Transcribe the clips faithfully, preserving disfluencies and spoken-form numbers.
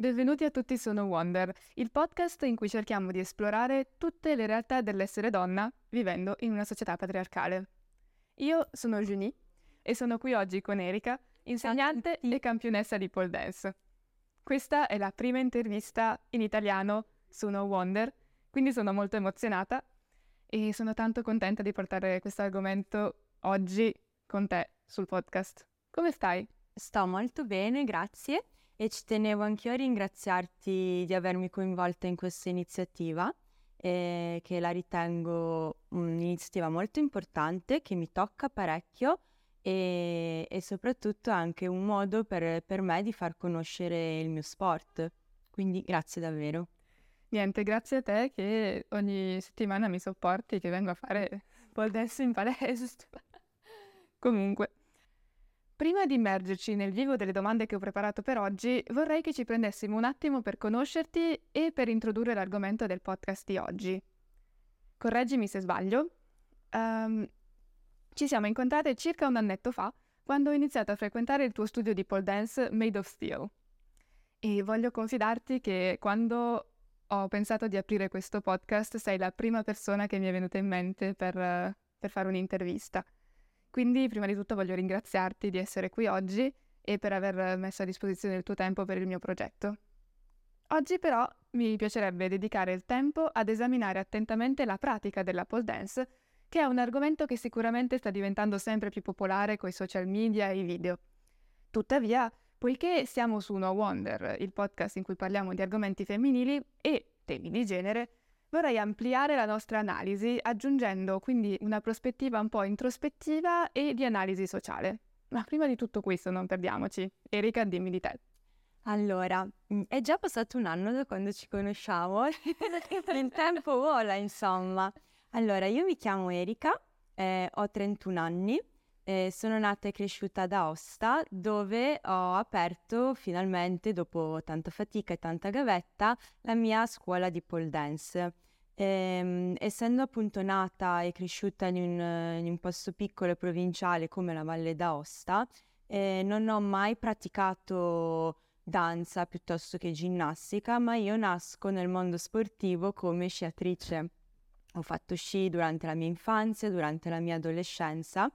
Benvenuti a tutti su No Wonder, il podcast in cui cerchiamo di esplorare tutte le realtà dell'essere donna vivendo in una società patriarcale. Io sono Junie e sono qui oggi con Erika, insegnante e campionessa di pole dance. Questa è la prima intervista in italiano su No Wonder, quindi sono molto emozionata e sono tanto contenta di portare questo argomento oggi con te sul podcast. Come stai? Sto molto bene, grazie. E ci tenevo anch'io a ringraziarti di avermi coinvolta in questa iniziativa, eh, che la ritengo un'iniziativa molto importante, che mi tocca parecchio e, e soprattutto anche un modo per, per me di far conoscere il mio sport. Quindi grazie davvero. Niente, grazie a te che ogni settimana mi sopporti, che vengo a fare pole dance in palestra. Comunque. Prima di immergerci nel vivo delle domande che ho preparato per oggi, vorrei che ci prendessimo un attimo per conoscerti e per introdurre l'argomento del podcast di oggi. Correggimi se sbaglio. Um, ci siamo incontrate circa un annetto fa, quando ho iniziato a frequentare il tuo studio di pole dance Made of Steel. E voglio confidarti che quando ho pensato di aprire questo podcast sei la prima persona che mi è venuta in mente per, per fare un'intervista. Quindi prima di tutto voglio ringraziarti di essere qui oggi e per aver messo a disposizione il tuo tempo per il mio progetto. Oggi però mi piacerebbe dedicare il tempo ad esaminare attentamente la pratica della pole dance, che è un argomento che sicuramente sta diventando sempre più popolare coi social media e i video. Tuttavia, poiché siamo su No Wonder, il podcast in cui parliamo di argomenti femminili e temi di genere, vorrei ampliare la nostra analisi aggiungendo quindi una prospettiva un po' introspettiva e di analisi sociale. Ma prima di tutto questo non perdiamoci. Erika, dimmi di te. Allora, è già passato un anno da quando ci conosciamo, il tempo vola insomma. Allora, io mi chiamo Erika, eh, ho trentuno anni, eh, sono nata e cresciuta ad Aosta, dove ho aperto finalmente, dopo tanta fatica e tanta gavetta, la mia scuola di pole dance. Ehm, essendo appunto nata e cresciuta in un, in un posto piccolo e provinciale come la Valle d'Aosta, eh, non ho mai praticato danza piuttosto che ginnastica, ma io nasco nel mondo sportivo come sciatrice. Ho fatto sci durante la mia infanzia, durante la mia adolescenza,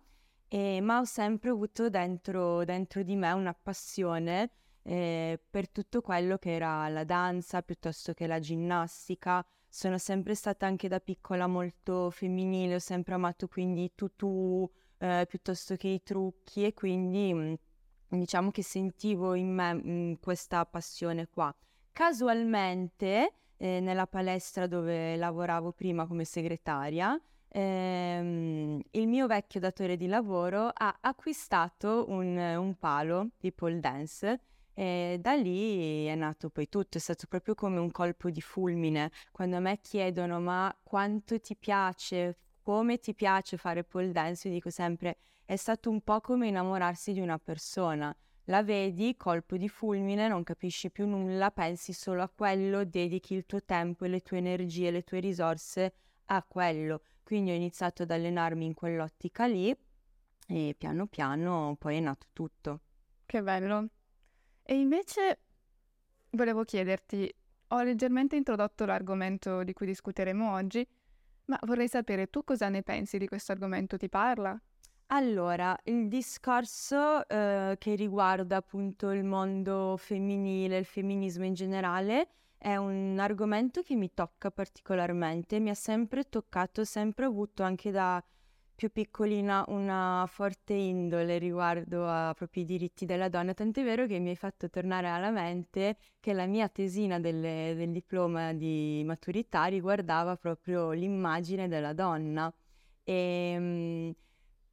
eh, ma ho sempre avuto dentro, dentro di me una passione eh, per tutto quello che era la danza piuttosto che la ginnastica. Sono sempre stata anche da piccola molto femminile, ho sempre amato quindi i tutù eh, piuttosto che i trucchi e quindi mh, diciamo che sentivo in me mh, questa passione qua. Casualmente eh, nella palestra dove lavoravo prima come segretaria ehm, il mio vecchio datore di lavoro ha acquistato un, un palo di pole dance. E da lì è nato poi tutto, è stato proprio come un colpo di fulmine. Quando a me chiedono ma quanto ti piace, come ti piace fare pole dance, io dico sempre è stato un po' come innamorarsi di una persona. La vedi, colpo di fulmine, non capisci più nulla, pensi solo a quello, dedichi il tuo tempo e le tue energie, le tue risorse a quello. Quindi ho iniziato ad allenarmi in quell'ottica lì e piano piano poi è nato tutto. Che bello! E invece volevo chiederti, ho leggermente introdotto l'argomento di cui discuteremo oggi, ma vorrei sapere tu cosa ne pensi di questo argomento, ti parla? Allora, il discorso eh, che riguarda appunto il mondo femminile, il femminismo in generale, è un argomento che mi tocca particolarmente, mi ha sempre toccato, sempre avuto anche da più piccolina una forte indole riguardo a proprio i diritti della donna, tant'è vero che mi hai fatto tornare alla mente che la mia tesina delle, del diploma di maturità riguardava proprio l'immagine della donna e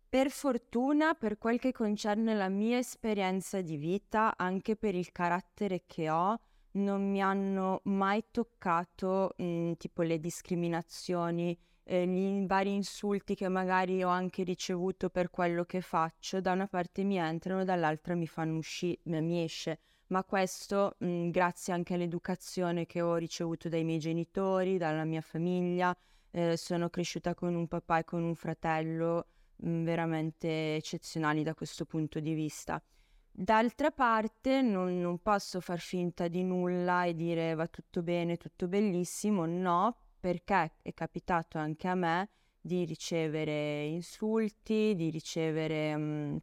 per fortuna, per quel che concerne la mia esperienza di vita, anche per il carattere che ho, non mi hanno mai toccato mh, tipo le discriminazioni, gli vari insulti che magari ho anche ricevuto per quello che faccio. Da una parte mi entrano, dall'altra mi fanno uscire, mi esce, ma questo mh, grazie anche all'educazione che ho ricevuto dai miei genitori, dalla mia famiglia. Eh, sono cresciuta con un papà e con un fratello mh, veramente eccezionali da questo punto di vista. D'altra parte non, non posso far finta di nulla e dire va tutto bene, tutto bellissimo, no, perché è capitato anche a me di ricevere insulti, di ricevere um,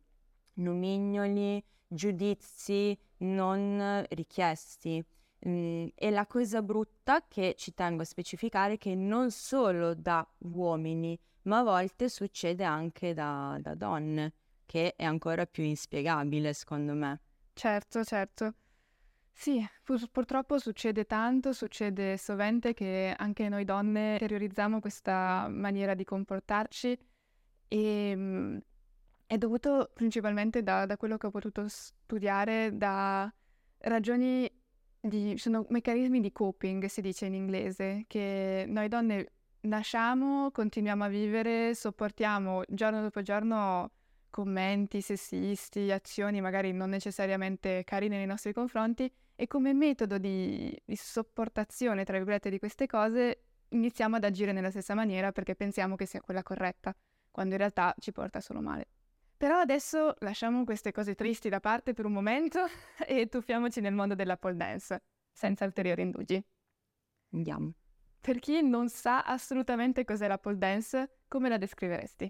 nomignoli, giudizi non richiesti. Mm, e la cosa brutta, che ci tengo a specificare, che non solo da uomini, ma a volte succede anche da, da donne, che è ancora più inspiegabile, secondo me. Certo, certo. Sì, pur- purtroppo succede tanto, succede sovente che anche noi donne interiorizziamo questa maniera di comportarci e mh, è dovuto principalmente da, da quello che ho potuto studiare, da ragioni di, sono meccanismi di coping, si dice in inglese, che noi donne nasciamo, continuiamo a vivere, sopportiamo giorno dopo giorno commenti sessisti, azioni magari non necessariamente carine nei nostri confronti, e come metodo di, di sopportazione, tra virgolette, di queste cose iniziamo ad agire nella stessa maniera perché pensiamo che sia quella corretta, quando in realtà ci porta solo male. Però adesso lasciamo queste cose tristi da parte per un momento e tuffiamoci nel mondo della pole dance, senza ulteriori indugi. Andiamo. Per chi non sa assolutamente cos'è la pole dance, come la descriveresti?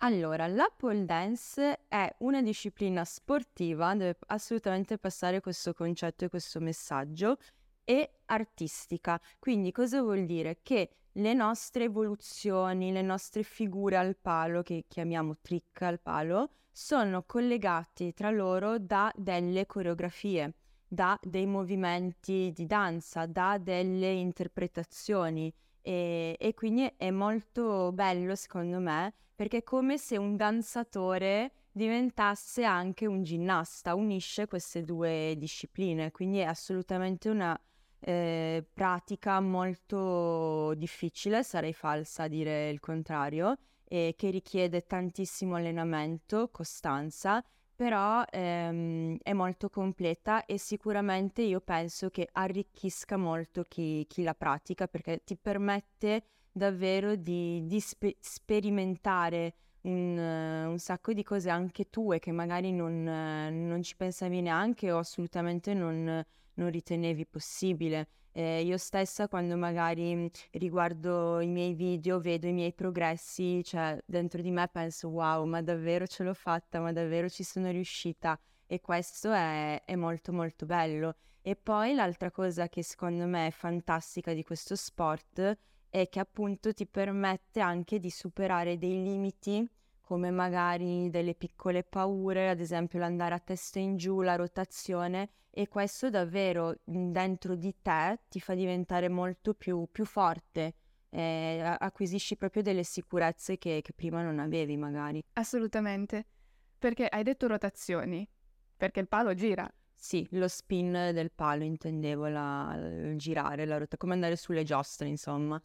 Allora, la pole dance è una disciplina sportiva, deve assolutamente passare questo concetto e questo messaggio, e artistica. Quindi cosa vuol dire? Che le nostre evoluzioni, le nostre figure al palo, che chiamiamo trick al palo, sono collegate tra loro da delle coreografie, da dei movimenti di danza, da delle interpretazioni e, e quindi è molto bello, secondo me, perché è come se un danzatore diventasse anche un ginnasta, unisce queste due discipline, quindi è assolutamente una Eh, pratica molto difficile, sarei falsa a dire il contrario, eh, che richiede tantissimo allenamento, costanza, però ehm, è molto completa e sicuramente io penso che arricchisca molto chi, chi la pratica, perché ti permette davvero di, di spe- sperimentare un, uh, un sacco di cose anche tue che magari non, uh, non ci pensavi neanche o assolutamente non... non ritenevi possibile. Eh, io stessa, quando magari riguardo i miei video, vedo i miei progressi, cioè dentro di me penso wow, ma davvero ce l'ho fatta, ma davvero ci sono riuscita, e questo è, è molto molto bello. E poi l'altra cosa che secondo me è fantastica di questo sport è che appunto ti permette anche di superare dei limiti, come magari delle piccole paure, ad esempio l'andare a testa in giù, la rotazione, e questo davvero dentro di te ti fa diventare molto più, più forte, eh, acquisisci proprio delle sicurezze che, che prima non avevi magari. Assolutamente, perché hai detto rotazioni, perché il palo gira. Sì, lo spin del palo intendevo, la, il girare, la rota, come andare sulle giostre insomma.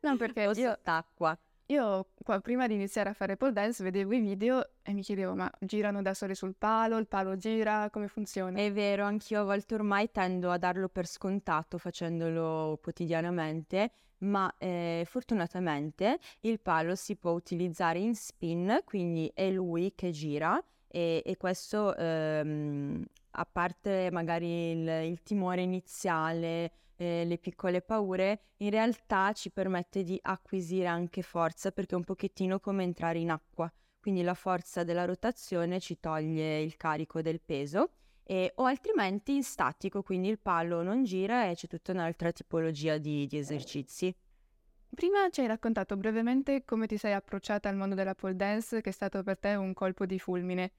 No, perché o sott'acqua. Io qua, prima di iniziare a fare pole dance, vedevo i video e mi chiedevo ma girano da soli sul palo, il palo gira, come funziona? È vero, anch'io a volte ormai tendo a darlo per scontato facendolo quotidianamente, ma eh, fortunatamente il palo si può utilizzare in spin, quindi è lui che gira e, e questo, ehm, a parte magari il, il timore iniziale, le piccole paure, in realtà ci permette di acquisire anche forza, perché è un pochettino come entrare in acqua, quindi la forza della rotazione ci toglie il carico del peso, e, o altrimenti in statico, quindi il palo non gira e c'è tutta un'altra tipologia di, di esercizi. Prima ci hai raccontato brevemente come ti sei approcciata al mondo della pole dance, che è stato per te un colpo di fulmine,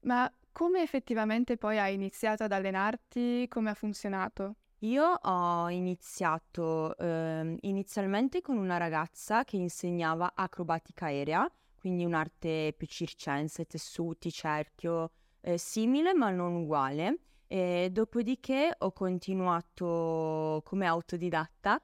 ma come effettivamente poi hai iniziato ad allenarti, come ha funzionato? Io ho iniziato eh, inizialmente con una ragazza che insegnava acrobatica aerea, quindi un'arte più circense, tessuti, cerchio, eh, simile ma non uguale. E dopodiché ho continuato come autodidatta,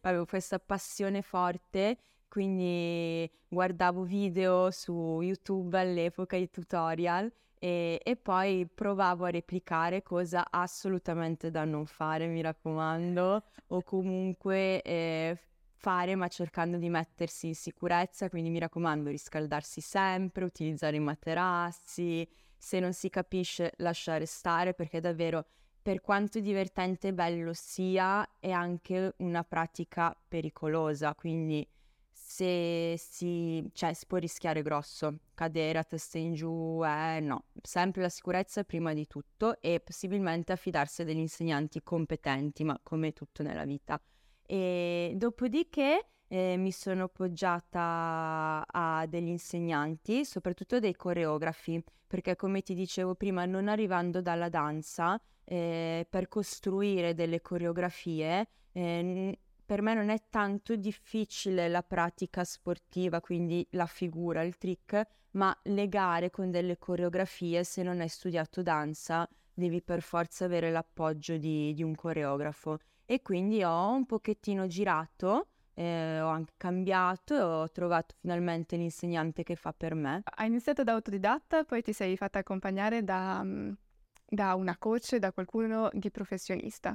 avevo questa passione forte, quindi guardavo video su YouTube all'epoca, i tutorial, E, e poi provavo a replicare, cosa assolutamente da non fare, mi raccomando, o comunque eh, fare ma cercando di mettersi in sicurezza, quindi mi raccomando riscaldarsi sempre, utilizzare i materassi, se non si capisce lasciare stare, perché davvero, per quanto divertente e bello sia, è anche una pratica pericolosa, quindi se si, cioè, si può rischiare grosso, cadere a testa in giù, eh, no, sempre la sicurezza prima di tutto, e possibilmente affidarsi a degli insegnanti competenti, ma come tutto nella vita. E dopodiché eh, mi sono appoggiata a degli insegnanti, soprattutto dei coreografi, perché come ti dicevo prima, non arrivando dalla danza, eh, per costruire delle coreografie eh, per me non è tanto difficile la pratica sportiva, quindi la figura, il trick, ma legare con delle coreografie. Se non hai studiato danza devi per forza avere l'appoggio di, di un coreografo, e quindi ho un pochettino girato, eh, ho anche cambiato, ho trovato finalmente l'insegnante che fa per me. Hai iniziato da autodidatta, poi ti sei fatta accompagnare da, da una coach, da qualcuno di professionista.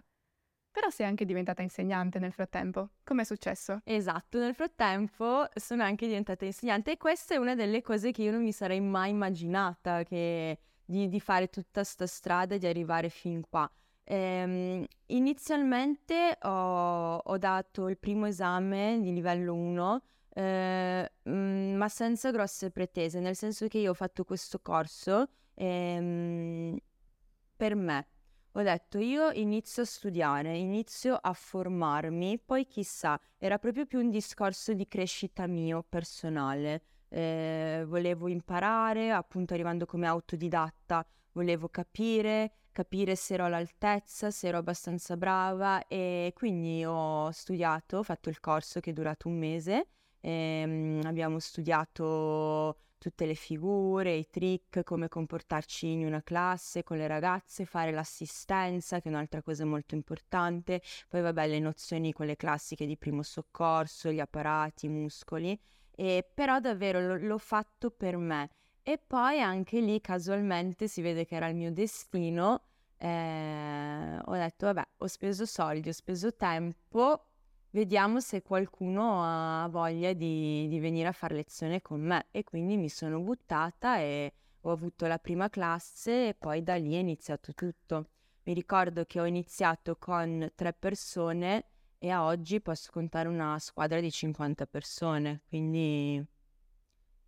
Però sei anche diventata insegnante nel frattempo. Com'è successo? Esatto, nel frattempo sono anche diventata insegnante, e questa è una delle cose che io non mi sarei mai immaginata, che di, di fare tutta sta strada e di arrivare fin qua. Ehm, inizialmente ho, ho dato il primo esame di livello uno, eh, ma senza grosse pretese, nel senso che io ho fatto questo corso ehm, per me. Ho detto, io inizio a studiare, inizio a formarmi, poi chissà, era proprio più un discorso di crescita mio personale. Eh, volevo imparare, appunto arrivando come autodidatta, volevo capire, capire se ero all'altezza, se ero abbastanza brava, e quindi ho studiato, ho fatto il corso che è durato un mese, ehm, abbiamo studiato tutte le figure, i trick, come comportarci in una classe con le ragazze, fare l'assistenza, che è un'altra cosa molto importante, poi vabbè le nozioni, quelle classiche di primo soccorso, gli apparati, i muscoli, e, però davvero l- l'ho fatto per me. E poi anche lì casualmente si vede che era il mio destino, eh, ho detto vabbè, ho speso soldi, ho speso tempo, vediamo se qualcuno ha voglia di, di venire a far lezione con me. E quindi mi sono buttata e ho avuto la prima classe, e poi da lì è iniziato tutto. Mi ricordo che ho iniziato con tre persone e a oggi posso contare una squadra di cinquanta persone, quindi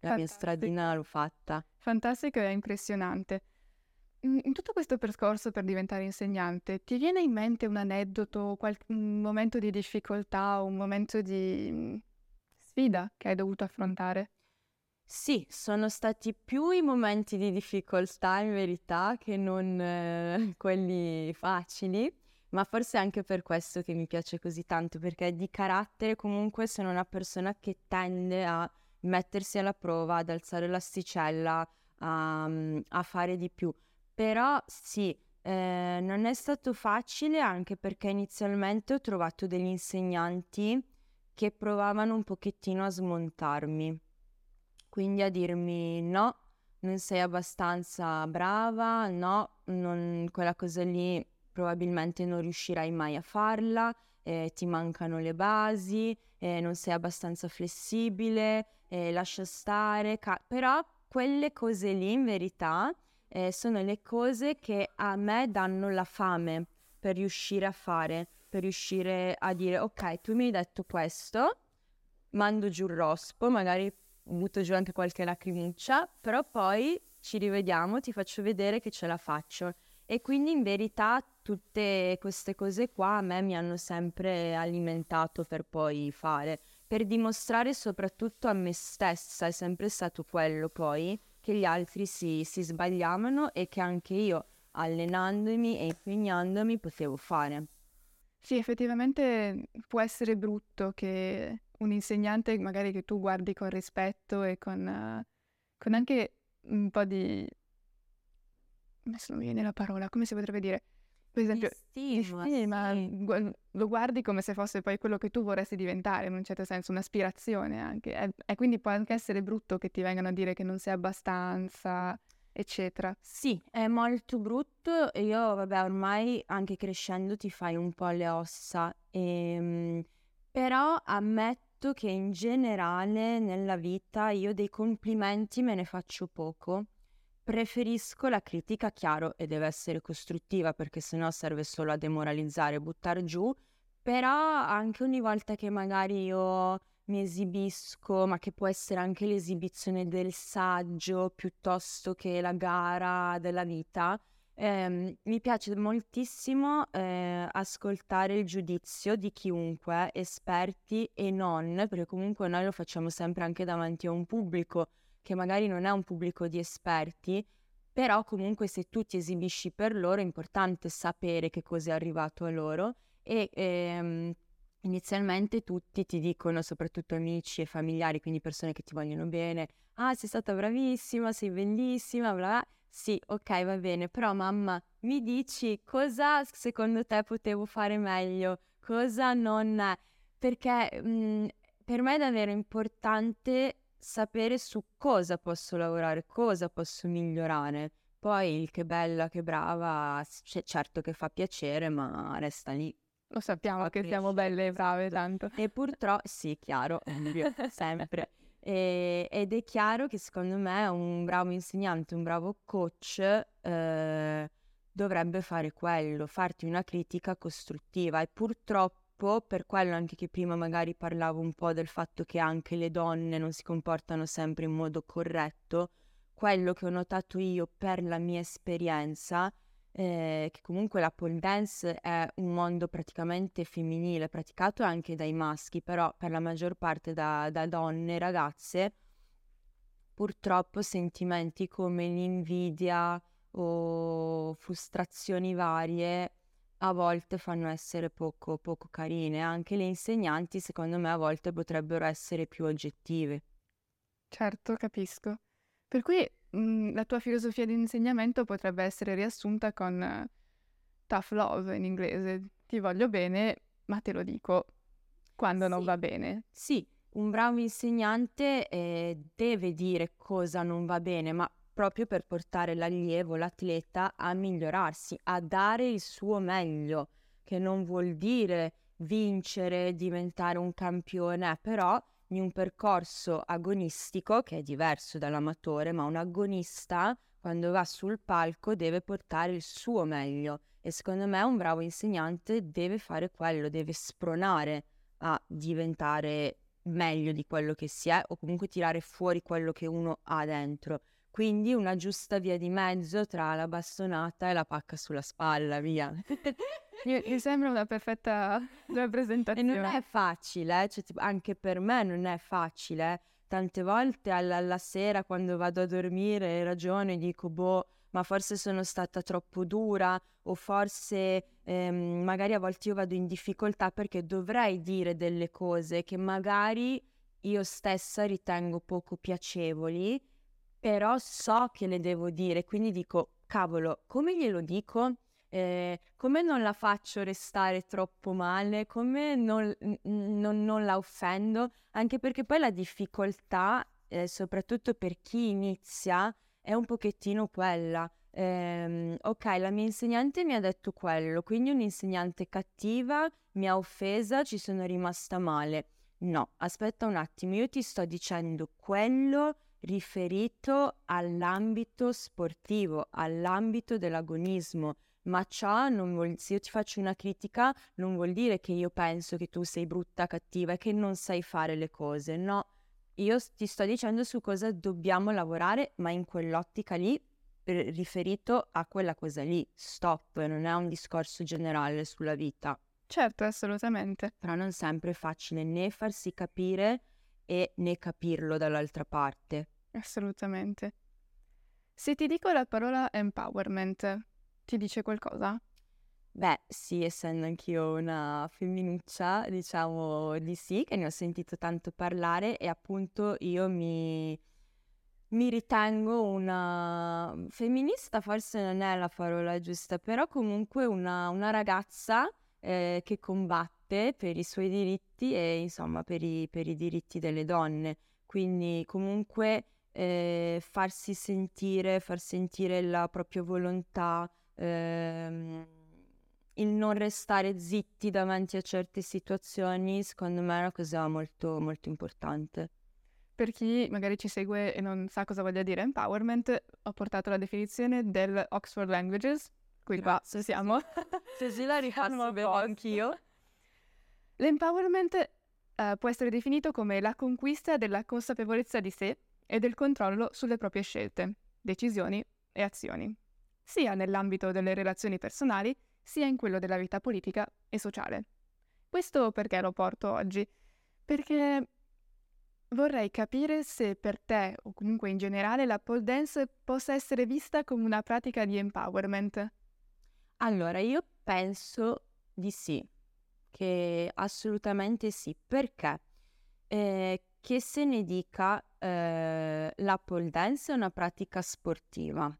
la Fantastico. Mia stradina l'ho fatta. Fantastico e impressionante. In tutto questo percorso per diventare insegnante, ti viene in mente un aneddoto, un momento di difficoltà, un momento di sfida che hai dovuto affrontare? Sì, sono stati più i momenti di difficoltà in verità che non eh, quelli facili, ma forse anche per questo che mi piace così tanto, perché di carattere comunque sono una persona che tende a mettersi alla prova, ad alzare l'asticella, a, a fare di più. Però sì, eh, non è stato facile, anche perché inizialmente ho trovato degli insegnanti che provavano un pochettino a smontarmi, quindi a dirmi no, non sei abbastanza brava, no, non, quella cosa lì probabilmente non riuscirai mai a farla, eh, ti mancano le basi, eh, non sei abbastanza flessibile, eh, lascia stare, ca- però quelle cose lì in verità... Eh, sono le cose che a me danno la fame per riuscire a fare, per riuscire a dire ok, tu mi hai detto questo, mando giù il rospo, magari butto giù anche qualche lacrimuccia, però poi ci rivediamo, ti faccio vedere che ce la faccio. E quindi in verità tutte queste cose qua a me mi hanno sempre alimentato per poi fare, per dimostrare soprattutto a me stessa, è sempre stato quello poi, che gli altri si, si sbagliavano e che anche io, allenandomi e impegnandomi, potevo fare. Sì, effettivamente può essere brutto che un insegnante, magari che tu guardi con rispetto e con, uh, con anche un po' di... adesso non mi viene la parola, come si potrebbe dire? Per esempio, di stima, di stima, sì. Lo guardi come se fosse poi quello che tu vorresti diventare, in un certo senso, un'aspirazione anche. E, e quindi può anche essere brutto che ti vengano a dire che non sei abbastanza, eccetera. Sì, è molto brutto. Io, vabbè, ormai anche crescendo ti fai un po' le ossa. E, però ammetto che in generale nella vita io dei complimenti me ne faccio poco. preferisco la critica, chiaro, e deve essere costruttiva, perché sennò serve solo a demoralizzare, buttare giù. Però anche ogni volta che magari io mi esibisco, ma che può essere anche l'esibizione del saggio piuttosto che la gara della vita, eh, mi piace moltissimo eh, ascoltare il giudizio di chiunque, esperti e non, perché comunque noi lo facciamo sempre anche davanti a un pubblico che magari non è un pubblico di esperti, però comunque se tu ti esibisci per loro è importante sapere che cos'è arrivato a loro. E ehm, inizialmente tutti ti dicono, soprattutto amici e familiari, quindi persone che ti vogliono bene: ah, sei stata bravissima, sei bellissima, bla bla. Sì, ok, va bene, però mamma, mi dici cosa secondo te potevo fare meglio, cosa non è? Perché mh, per me è davvero importante sapere su cosa posso lavorare, cosa posso migliorare. Poi il che bella, che brava, c- certo che fa piacere, ma resta lì. Lo sappiamo che siamo belle e brave tanto. E purtroppo, sì, chiaro, ovvio, sempre. E, ed è chiaro che secondo me un bravo insegnante, un bravo coach eh, dovrebbe fare quello, farti una critica costruttiva. E purtroppo, per quello anche che prima magari parlavo un po' del fatto che anche le donne non si comportano sempre in modo corretto, quello che ho notato io per la mia esperienza, Eh, che comunque la pole dance è un mondo praticamente femminile, praticato anche dai maschi, però per la maggior parte da, da donne e ragazze, purtroppo sentimenti come l'invidia o frustrazioni varie a volte fanno essere poco, poco carine. Anche le insegnanti, secondo me, a volte potrebbero essere più oggettive. Certo, capisco. Per cui la tua filosofia di insegnamento potrebbe essere riassunta con tough love in inglese. Ti voglio bene, ma te lo dico quando sì, non va bene. Sì, un bravo insegnante eh, deve dire cosa non va bene, ma proprio per portare l'allievo, l'atleta a migliorarsi, a dare il suo meglio, che non vuol dire vincere, diventare un campione, però in un percorso agonistico, che è diverso dall'amatore, ma un agonista quando va sul palco deve portare il suo meglio, e secondo me un bravo insegnante deve fare quello, deve spronare a diventare meglio di quello che si è, o comunque tirare fuori quello che uno ha dentro. Quindi una giusta via di mezzo tra la bastonata e la pacca sulla spalla, via. Mi sembra una perfetta rappresentazione. E non è facile, eh? Cioè, tipo, anche per me non è facile. Tante volte alla, alla sera quando vado a dormire ragiono e dico, boh, ma forse sono stata troppo dura, o forse ehm, magari a volte io vado in difficoltà perché dovrei dire delle cose che magari io stessa ritengo poco piacevoli, però so che le devo dire, quindi dico, cavolo, come glielo dico? Eh, come non la faccio restare troppo male? Come non, non, non la offendo? Anche perché poi la difficoltà, eh, soprattutto per chi inizia, è un pochettino quella. Eh, ok, la mia insegnante mi ha detto quello, quindi un'insegnante cattiva, mi ha offesa, ci sono rimasta male. No, aspetta un attimo, io ti sto dicendo quello riferito all'ambito sportivo, all'ambito dell'agonismo, ma ciò non vuol, se io ti faccio una critica non vuol dire che io penso che tu sei brutta, cattiva e che non sai fare le cose. No, io ti sto dicendo su cosa dobbiamo lavorare, ma in quell'ottica lì, riferito a quella cosa lì, stop. Non è un discorso generale sulla vita. Certo, assolutamente. Però non sempre è facile né farsi capire e né capirlo dall'altra parte. Assolutamente. Se ti dico la parola empowerment, ti dice qualcosa? Beh, sì, essendo anch'io una femminuccia, diciamo di sì, che ne ho sentito tanto parlare, e appunto io mi, mi ritengo una femminista, forse non è la parola giusta, però comunque una, una ragazza eh, che combatte per i suoi diritti e insomma per i, per i diritti delle donne. Quindi comunque eh, farsi sentire, far sentire la propria volontà, ehm, il non restare zitti davanti a certe situazioni, secondo me è una cosa molto molto importante. Per chi magari ci segue e non sa cosa voglia dire empowerment, ho portato la definizione del Oxford Languages, qui no, qua se siamo. Se se la ripasso bene anch'io. L'empowerment uh, può essere definito come la conquista della consapevolezza di sé e del controllo sulle proprie scelte, decisioni e azioni, sia nell'ambito delle relazioni personali, sia in quello della vita politica e sociale. Questo perché lo porto oggi? Perché vorrei capire se per te, o comunque in generale, la pole dance possa essere vista come una pratica di empowerment. Allora, io penso di sì, che assolutamente sì, perché eh, che se ne dica, eh, la pole dance è una pratica sportiva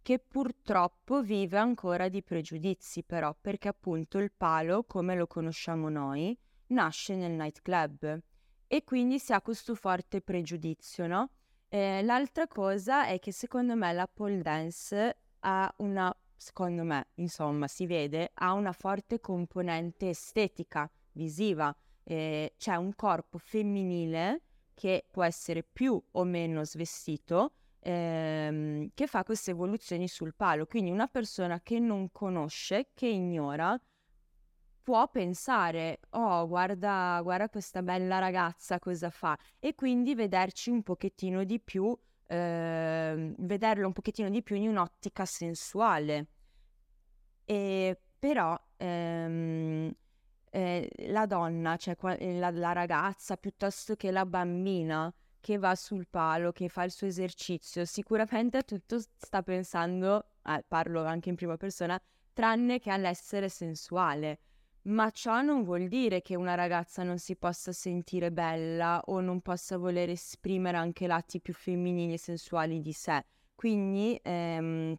che purtroppo vive ancora di pregiudizi, però, perché appunto il palo, come lo conosciamo noi, nasce nel nightclub e quindi si ha questo forte pregiudizio, no? Eh, l'altra cosa è che secondo me la pole dance ha una, secondo me, insomma, si vede, ha una forte componente estetica, visiva. Eh, c'è un corpo femminile che può essere più o meno svestito, ehm, che fa queste evoluzioni sul palo. Quindi una persona che non conosce, che ignora, può pensare, oh guarda, guarda questa bella ragazza cosa fa, e quindi vederci un pochettino di più, eh, vederlo un pochettino di più in un'ottica sensuale. E però ehm, eh, la donna, cioè la, la ragazza piuttosto che la bambina che va sul palo, che fa il suo esercizio, sicuramente tutto sta pensando, eh, parlo anche in prima persona, tranne che all'essere sensuale. Ma ciò non vuol dire che una ragazza non si possa sentire bella o non possa voler esprimere anche lati più femminili e sensuali di sé. Quindi ehm,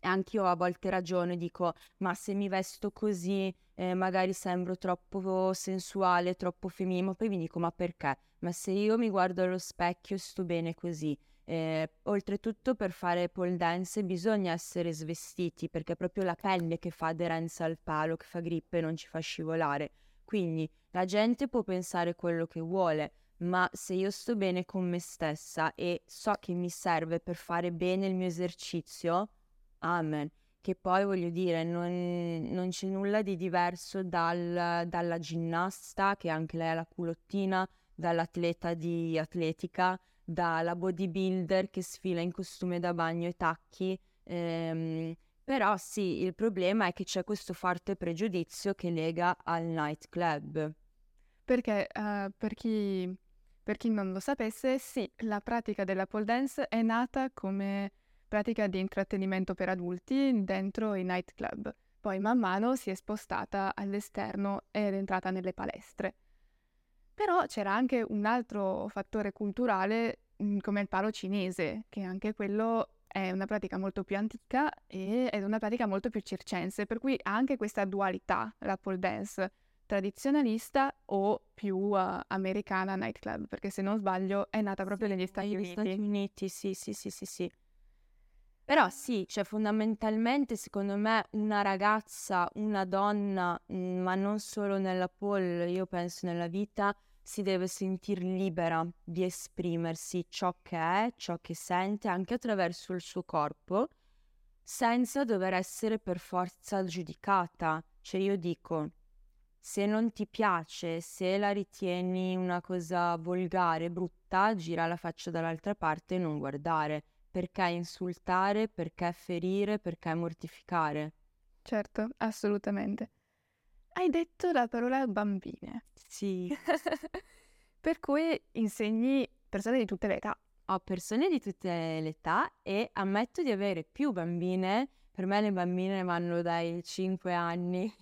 anche io a volte ragiono e dico, ma se mi vesto così eh, magari sembro troppo sensuale, troppo femminile, ma poi mi dico, ma perché? Ma se io mi guardo allo specchio sto bene così. Eh, oltretutto per fare pole dance bisogna essere svestiti, perché è proprio la pelle che fa aderenza al palo, che fa grippe, non ci fa scivolare. Quindi la gente può pensare quello che vuole, ma se io sto bene con me stessa e so che mi serve per fare bene il mio esercizio, amen. Che poi voglio dire, non, non c'è nulla di diverso dal, dalla ginnasta, che anche lei ha la culottina, dall'atleta di atletica, dalla bodybuilder che sfila in costume da bagno e tacchi, ehm, però sì, il problema è che c'è questo forte pregiudizio che lega al nightclub. Perché uh, per, chi, per chi non lo sapesse, sì, la pratica della pole dance è nata come pratica di intrattenimento per adulti dentro i nightclub, poi man mano si è spostata all'esterno ed è entrata nelle palestre. Però c'era anche un altro fattore culturale, mh, come il palo cinese, che anche quello è una pratica molto più antica e è una pratica molto più circense, per cui ha anche questa dualità, la pole dance tradizionalista o più uh, americana nightclub, perché se non sbaglio è nata proprio sì, negli Stati Uniti. Negli Stati Uniti, sì, sì, sì, sì, sì. Però sì, cioè fondamentalmente secondo me una ragazza, una donna, mh, ma non solo nella pole, io penso nella vita, si deve sentir libera di esprimersi ciò che è, ciò che sente, anche attraverso il suo corpo, senza dover essere per forza giudicata. Cioè io dico, se non ti piace, se la ritieni una cosa volgare, brutta, gira la faccia dall'altra parte e non guardare. Perché insultare, perché ferire, perché mortificare? Certo, assolutamente. Hai detto la parola bambine. Sì. Per cui insegni persone di tutte le età. Ho persone di tutte le età e ammetto di avere più bambine. Per me le bambine vanno dai cinque anni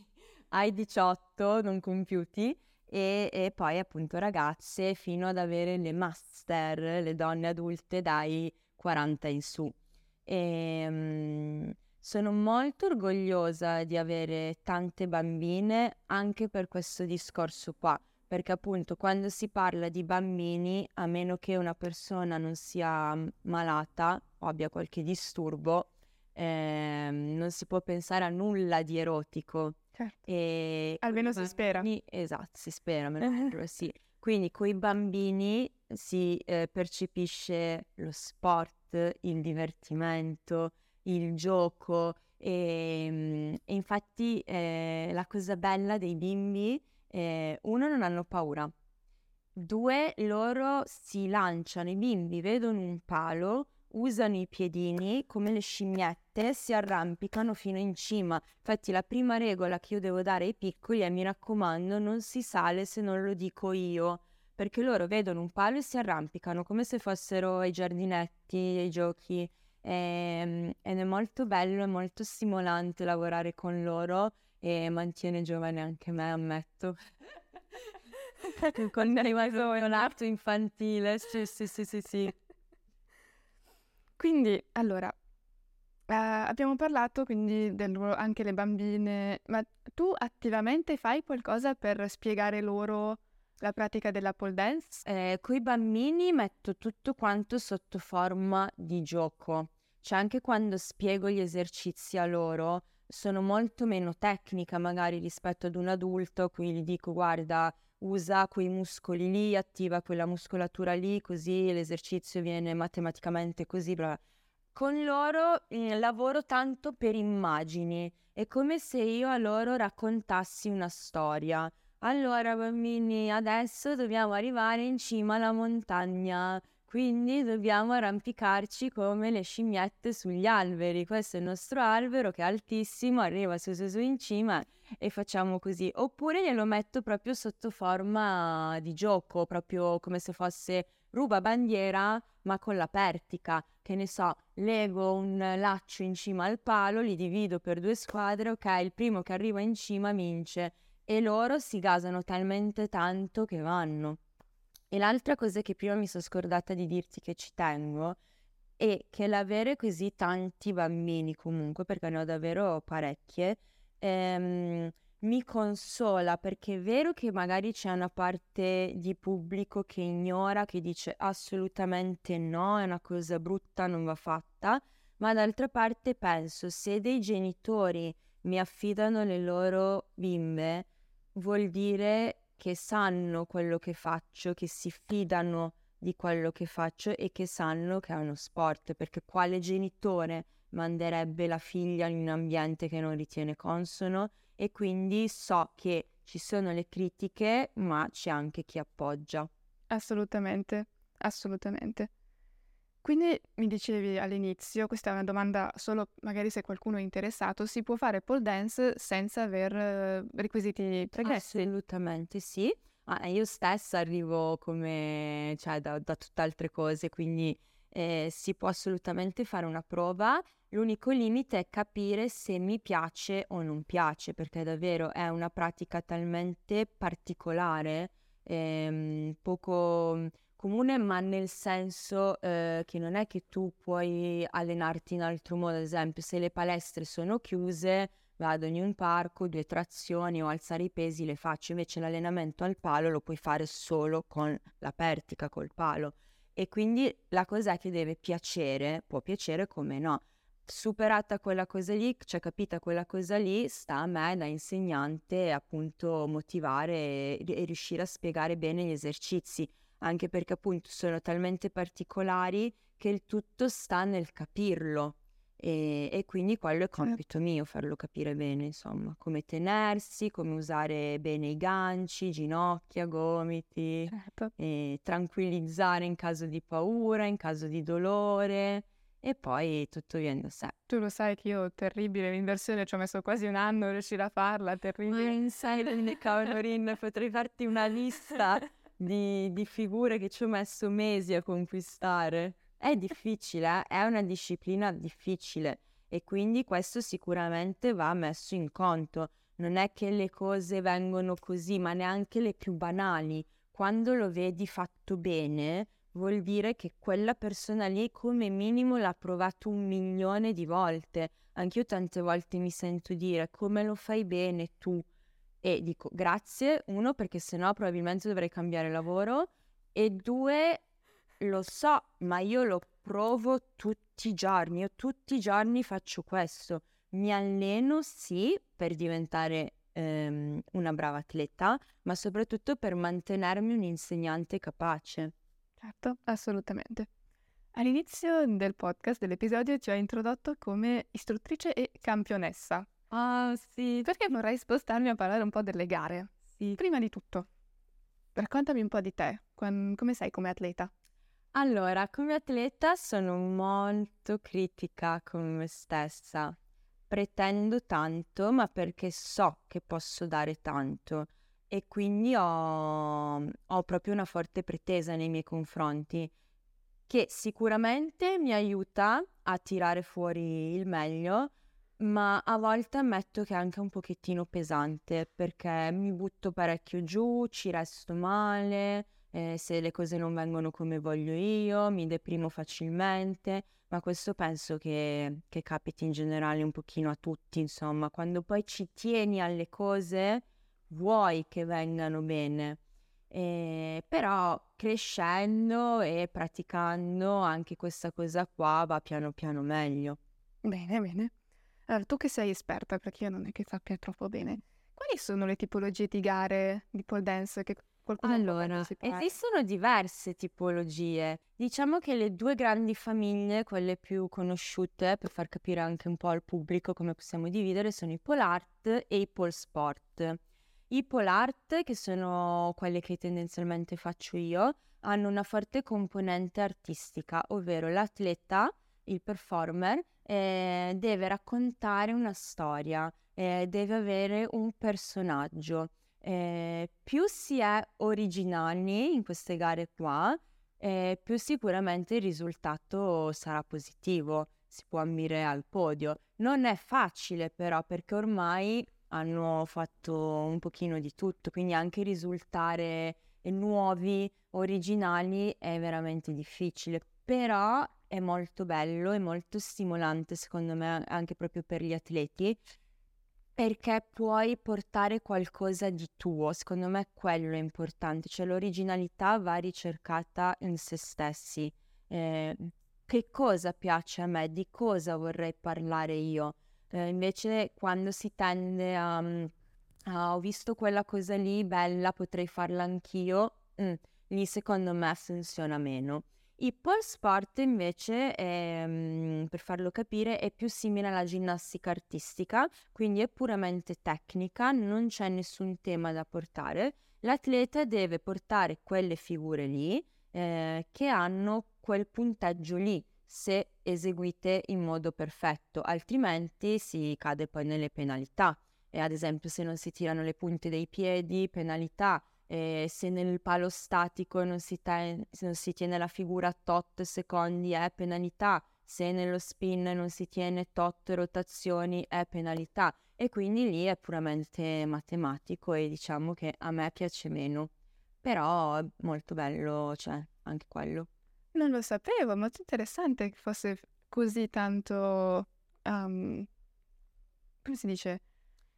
ai diciotto non compiuti e, e poi appunto ragazze fino ad avere le master, le donne adulte dai quaranta in su. E, um, sono molto orgogliosa di avere tante bambine anche per questo discorso qua, perché appunto quando si parla di bambini, a meno che una persona non sia malata o abbia qualche disturbo, eh, non si può pensare a nulla di erotico. Certo. E almeno si bambini... spera. Esatto, si spera. Meno, sì. Quindi coi bambini si eh, percepisce lo sport, il divertimento, il gioco e, e infatti eh, la cosa bella dei bimbi, eh, uno, non hanno paura, due, loro si lanciano, i bimbi vedono un palo, usano i piedini come le scimmiette, si arrampicano fino in cima. Infatti la prima regola che io devo dare ai piccoli è: mi raccomando, non si sale se non lo dico io, perché loro vedono un palo e si arrampicano come se fossero ai giardinetti, ai giochi, e, ed è molto bello, è molto stimolante lavorare con loro e mantiene giovane anche me, ammetto. Quando è rimasto un atto infantile, sì sì sì sì sì. Quindi, allora, uh, abbiamo parlato quindi del ruolo anche le bambine, ma tu attivamente fai qualcosa per spiegare loro la pratica della pole dance? Eh, coi bambini metto tutto quanto sotto forma di gioco, cioè anche quando spiego gli esercizi a loro sono molto meno tecnica magari rispetto ad un adulto, cui gli dico: guarda, usa quei muscoli lì, attiva quella muscolatura lì, così l'esercizio viene matematicamente così, bla. Con loro eh, lavoro tanto per immagini, è come se io a loro raccontassi una storia. Allora bambini, adesso dobbiamo arrivare in cima alla montagna, quindi dobbiamo arrampicarci come le scimmiette sugli alberi. Questo è il nostro albero che è altissimo, arriva su su su in cima e facciamo così. Oppure glielo metto proprio sotto forma di gioco, proprio come se fosse ruba bandiera ma con la pertica. Che ne so, lego un laccio in cima al palo, li divido per due squadre, ok, il primo che arriva in cima vince. E loro si gasano talmente tanto che vanno. E l'altra cosa che prima mi sono scordata di dirti, che ci tengo, è che l'avere così tanti bambini comunque, perché ne ho davvero parecchie, ehm, mi consola, perché è vero che magari c'è una parte di pubblico che ignora, che dice assolutamente no, è una cosa brutta, non va fatta, ma d'altra parte penso, se dei genitori mi affidano le loro bimbe, vuol dire che sanno quello che faccio, che si fidano di quello che faccio e che sanno che è uno sport, perché quale genitore manderebbe la figlia in un ambiente che non ritiene consono? E quindi so che ci sono le critiche, ma c'è anche chi appoggia. Assolutamente, assolutamente. Quindi mi dicevi all'inizio, questa è una domanda solo magari se qualcuno è interessato, si può fare pole dance senza aver requisiti pregressi? Assolutamente sì, ah, io stessa arrivo come, cioè, da, da tutt'altre cose, quindi eh, si può assolutamente fare una prova, l'unico limite è capire se mi piace o non piace, perché davvero è una pratica talmente particolare, ehm, poco... comune, ma nel senso eh, che non è che tu puoi allenarti in altro modo. Ad esempio, se le palestre sono chiuse, vado in un parco, due trazioni o alzare i pesi, le faccio. Invece l'allenamento al palo lo puoi fare solo con la pertica, col palo. E quindi la cosa è che deve piacere, può piacere come no. Superata quella cosa lì, cioè capita quella cosa lì, sta a me da insegnante appunto motivare e, e riuscire a spiegare bene gli esercizi. Anche perché appunto sono talmente particolari che il tutto sta nel capirlo e, e quindi quello è compito mio, farlo capire bene, insomma, come tenersi, come usare bene i ganci, ginocchia, gomiti, certo. E tranquillizzare in caso di paura, in caso di dolore, e poi tutto viene da sé. Tu lo sai che io, terribile, l'inversione ci ho messo quasi un anno a riuscire a farla, terribile. In silent coloring potrei farti una lista Di, di figure che ci ho messo mesi a conquistare. È difficile, eh? È una disciplina difficile e quindi questo sicuramente va messo in conto. Non è che le cose vengono così, ma neanche le più banali. Quando lo vedi fatto bene, vuol dire che quella persona lì come minimo l'ha provato un milione di volte. Anch'io tante volte mi sento dire: come lo fai bene tu? E dico grazie, uno, perché sennò probabilmente dovrei cambiare lavoro, e due, lo so, ma io lo provo tutti i giorni, io tutti i giorni faccio questo, mi alleno sì per diventare ehm, una brava atleta, ma soprattutto per mantenermi un insegnante capace. Certo, assolutamente. All'inizio del podcast, dell'episodio, ci hai introdotto come istruttrice e campionessa. Ah, sì. Perché vorrei spostarmi a parlare un po' delle gare. Sì. Prima di tutto, raccontami un po' di te. Com- come sei come atleta? Allora, come atleta sono molto critica con me stessa. Pretendo tanto, ma perché so che posso dare tanto. E quindi ho, ho proprio una forte pretesa nei miei confronti, che sicuramente mi aiuta a tirare fuori il meglio, ma a volte ammetto che è anche un pochettino pesante, perché mi butto parecchio giù, ci resto male, eh, se le cose non vengono come voglio io, mi deprimo facilmente, ma questo penso che, che capiti in generale un pochino a tutti, insomma. Quando poi ci tieni alle cose, vuoi che vengano bene, eh, però crescendo e praticando anche questa cosa qua va piano piano meglio. Bene, bene. Allora, tu che sei esperta, perché io non è che sappia troppo bene, quali sono le tipologie di gare di pole dance che qualcuno... Allora, esistono diverse tipologie. Diciamo che le due grandi famiglie, quelle più conosciute, per far capire anche un po' al pubblico come possiamo dividere, sono i pole art e i pole sport. I pole art, che sono quelle che tendenzialmente faccio io, hanno una forte componente artistica, ovvero l'atleta, il performer, eh, deve raccontare una storia, eh, deve avere un personaggio. Eh, più si è originali in queste gare qua, eh, più sicuramente il risultato sarà positivo, si può ambire al podio. Non è facile però, perché ormai hanno fatto un pochino di tutto, quindi anche risultare nuovi, originali è veramente difficile, però è molto bello e molto stimolante secondo me anche proprio per gli atleti, perché puoi portare qualcosa di tuo. Secondo me quello è importante, cioè l'originalità va ricercata in se stessi, eh, che cosa piace a me, di cosa vorrei parlare io. Eh, invece quando si tende a, a ho visto quella cosa lì, bella, potrei farla anch'io, mm, lì secondo me funziona meno. I pole sport invece, è, mm, per farlo capire, è più simile alla ginnastica artistica, quindi è puramente tecnica, non c'è nessun tema da portare. L'atleta deve portare quelle figure lì, eh, che hanno quel punteggio lì, se eseguite in modo perfetto, altrimenti si cade poi nelle penalità. E ad esempio, se non si tirano le punte dei piedi, penalità, e se nel palo statico non si, te- non si tiene la figura tot secondi è penalità, se nello spin non si tiene tot rotazioni è penalità, e quindi lì è puramente matematico e diciamo che a me piace meno, però è molto bello, cioè anche quello. Non lo sapevo, ma molto interessante che fosse così tanto, um, come si dice?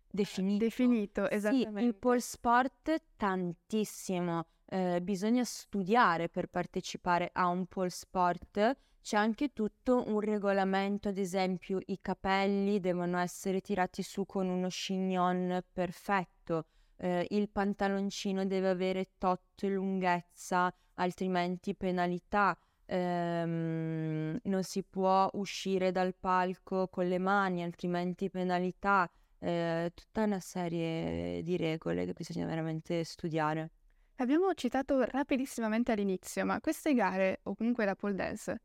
Definito. Definito, esattamente. Sì, il pole sport tantissimo, eh, bisogna studiare per partecipare a un pole sport, c'è anche tutto un regolamento, ad esempio i capelli devono essere tirati su con uno chignon perfetto, eh, il pantaloncino deve avere tot lunghezza, altrimenti penalità. Um, non si può uscire dal palco con le mani, altrimenti penalità, eh, tutta una serie di regole che bisogna veramente studiare. Abbiamo citato rapidissimamente all'inizio, ma queste gare, o comunque la pole dance,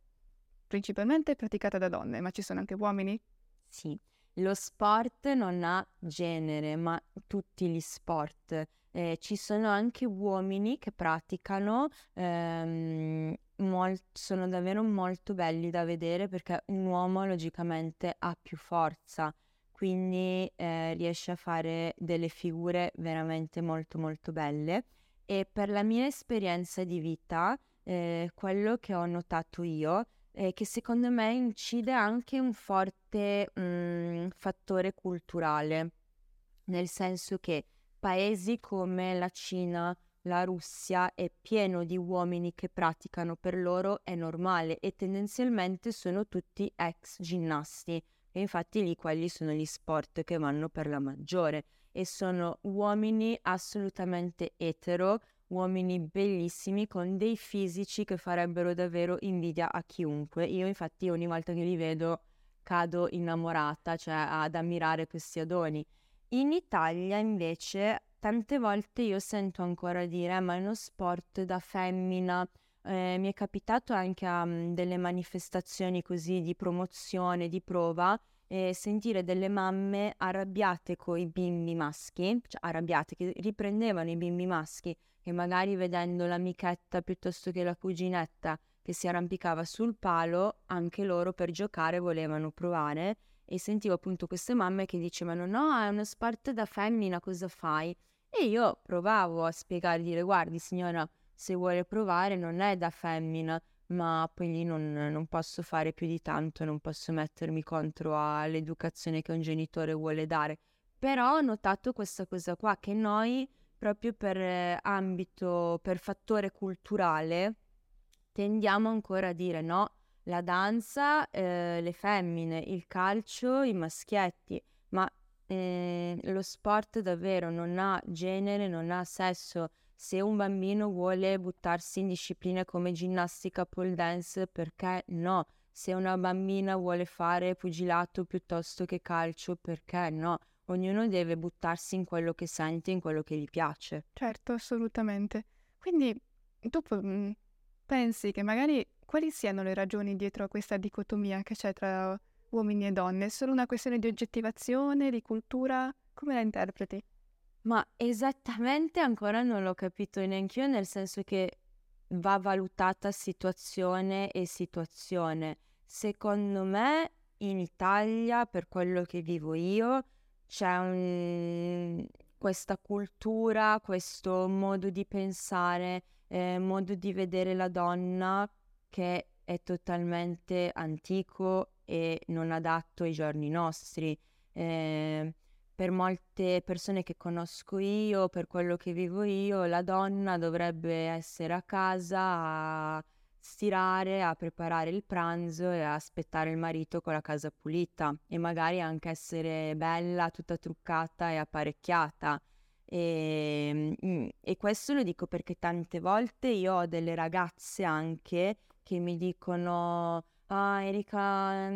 principalmente è praticata da donne, ma ci sono anche uomini? Sì, lo sport non ha genere, ma tutti gli sport. Eh, ci sono anche uomini che praticano, ehm, molt- sono davvero molto belli da vedere, perché un uomo logicamente ha più forza, quindi eh, riesce a fare delle figure veramente molto molto belle. E per la mia esperienza di vita, eh, quello che ho notato io è che secondo me incide anche un forte mh, fattore culturale, nel senso che paesi come la Cina, la Russia è pieno di uomini che praticano, per loro è normale e tendenzialmente sono tutti ex ginnasti, e infatti lì quelli sono gli sport che vanno per la maggiore, e sono uomini assolutamente etero, uomini bellissimi con dei fisici che farebbero davvero invidia a chiunque. Io infatti ogni volta che li vedo cado innamorata, cioè ad ammirare questi adoni. In Italia invece tante volte io sento ancora dire ma è uno sport da femmina. Eh, mi è capitato anche a um, delle manifestazioni così di promozione, di prova, eh, sentire delle mamme arrabbiate coi bimbi maschi, cioè arrabbiate, che riprendevano i bimbi maschi, che magari vedendo l'amichetta piuttosto che la cuginetta che si arrampicava sul palo, anche loro per giocare volevano provare, e sentivo appunto queste mamme che dicevano no, è uno sport da femmina, cosa fai? E io provavo a spiegare, dire guardi signora, se vuole provare non è da femmina, ma poi lì non, non posso fare più di tanto, non posso mettermi contro all'educazione che un genitore vuole dare. Però ho notato questa cosa qua, che noi proprio per ambito, per fattore culturale, tendiamo ancora a dire no, la danza, eh, le femmine, il calcio, i maschietti, ma eh, lo sport davvero non ha genere, non ha sesso. Se un bambino vuole buttarsi in discipline come ginnastica, pole dance, perché no? Se una bambina vuole fare pugilato piuttosto che calcio, perché no? Ognuno deve buttarsi in quello che sente, in quello che gli piace. Certo, assolutamente. Quindi tu p- pensi che magari quali siano le ragioni dietro a questa dicotomia che c'è tra uomini e donne? È solo una questione di oggettivazione, di cultura? Come la interpreti? Ma esattamente ancora non l'ho capito neanch'io, nel senso che va valutata situazione e situazione. Secondo me in Italia, per quello che vivo io, c'è un... questa cultura, questo modo di pensare, eh, modo di vedere la donna che è totalmente antico e non adatto ai giorni nostri. Eh... Per molte persone che conosco io, per quello che vivo io, la donna dovrebbe essere a casa a stirare, a preparare il pranzo e a aspettare il marito con la casa pulita, e magari anche essere bella, tutta truccata e apparecchiata. E, e questo lo dico perché tante volte io ho delle ragazze anche che mi dicono ah Erika,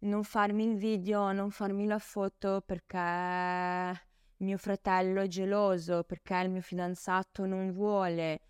non farmi il video, non farmi la foto perché mio fratello è geloso, perché il mio fidanzato non vuole.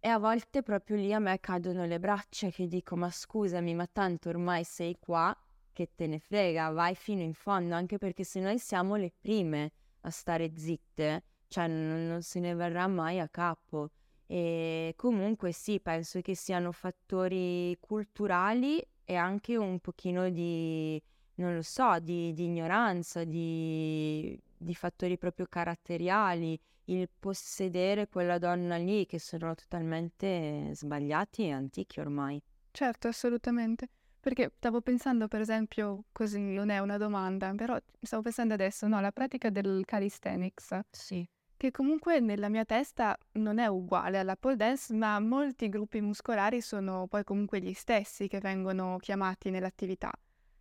E a volte proprio lì a me cadono le braccia, che dico ma scusami, ma tanto ormai sei qua, che te ne frega, vai fino in fondo, anche perché se noi siamo le prime a stare zitte, cioè non, non se ne verrà mai a capo. E comunque sì, penso che siano fattori culturali e anche un pochino di, non lo so, di, di ignoranza, di, di fattori proprio caratteriali, il possedere quella donna lì, che sono totalmente sbagliati e antichi ormai. Certo, assolutamente, perché stavo pensando per esempio, così non è una domanda, però stavo pensando adesso, no, la pratica del calisthenics. Sì. Che comunque nella mia testa non è uguale alla pole dance, ma molti gruppi muscolari sono poi comunque gli stessi che vengono chiamati nell'attività.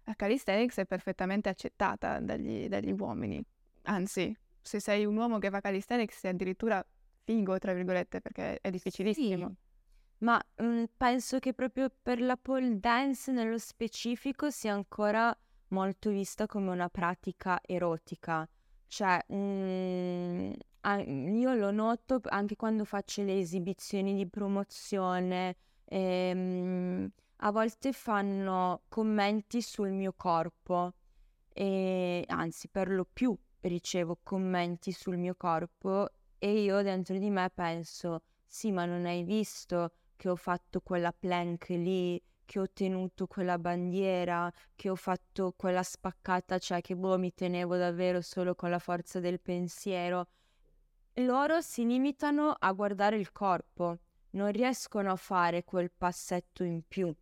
La calisthenics è perfettamente accettata dagli, dagli uomini. Anzi, se sei un uomo che fa calisthenics sei addirittura figo, tra virgolette, perché è difficilissimo. Sì, ma mh, penso che proprio per la pole dance nello specifico sia ancora molto vista come una pratica erotica. Cioè, mh, io lo noto anche quando faccio le esibizioni di promozione, ehm, a volte fanno commenti sul mio corpo, e, anzi per lo più ricevo commenti sul mio corpo, e io dentro di me penso sì, ma non hai visto che ho fatto quella plank lì, che ho tenuto quella bandiera, che ho fatto quella spaccata, cioè che boh, mi tenevo davvero solo con la forza del pensiero. Loro si limitano a guardare il corpo, non riescono a fare quel passetto in più.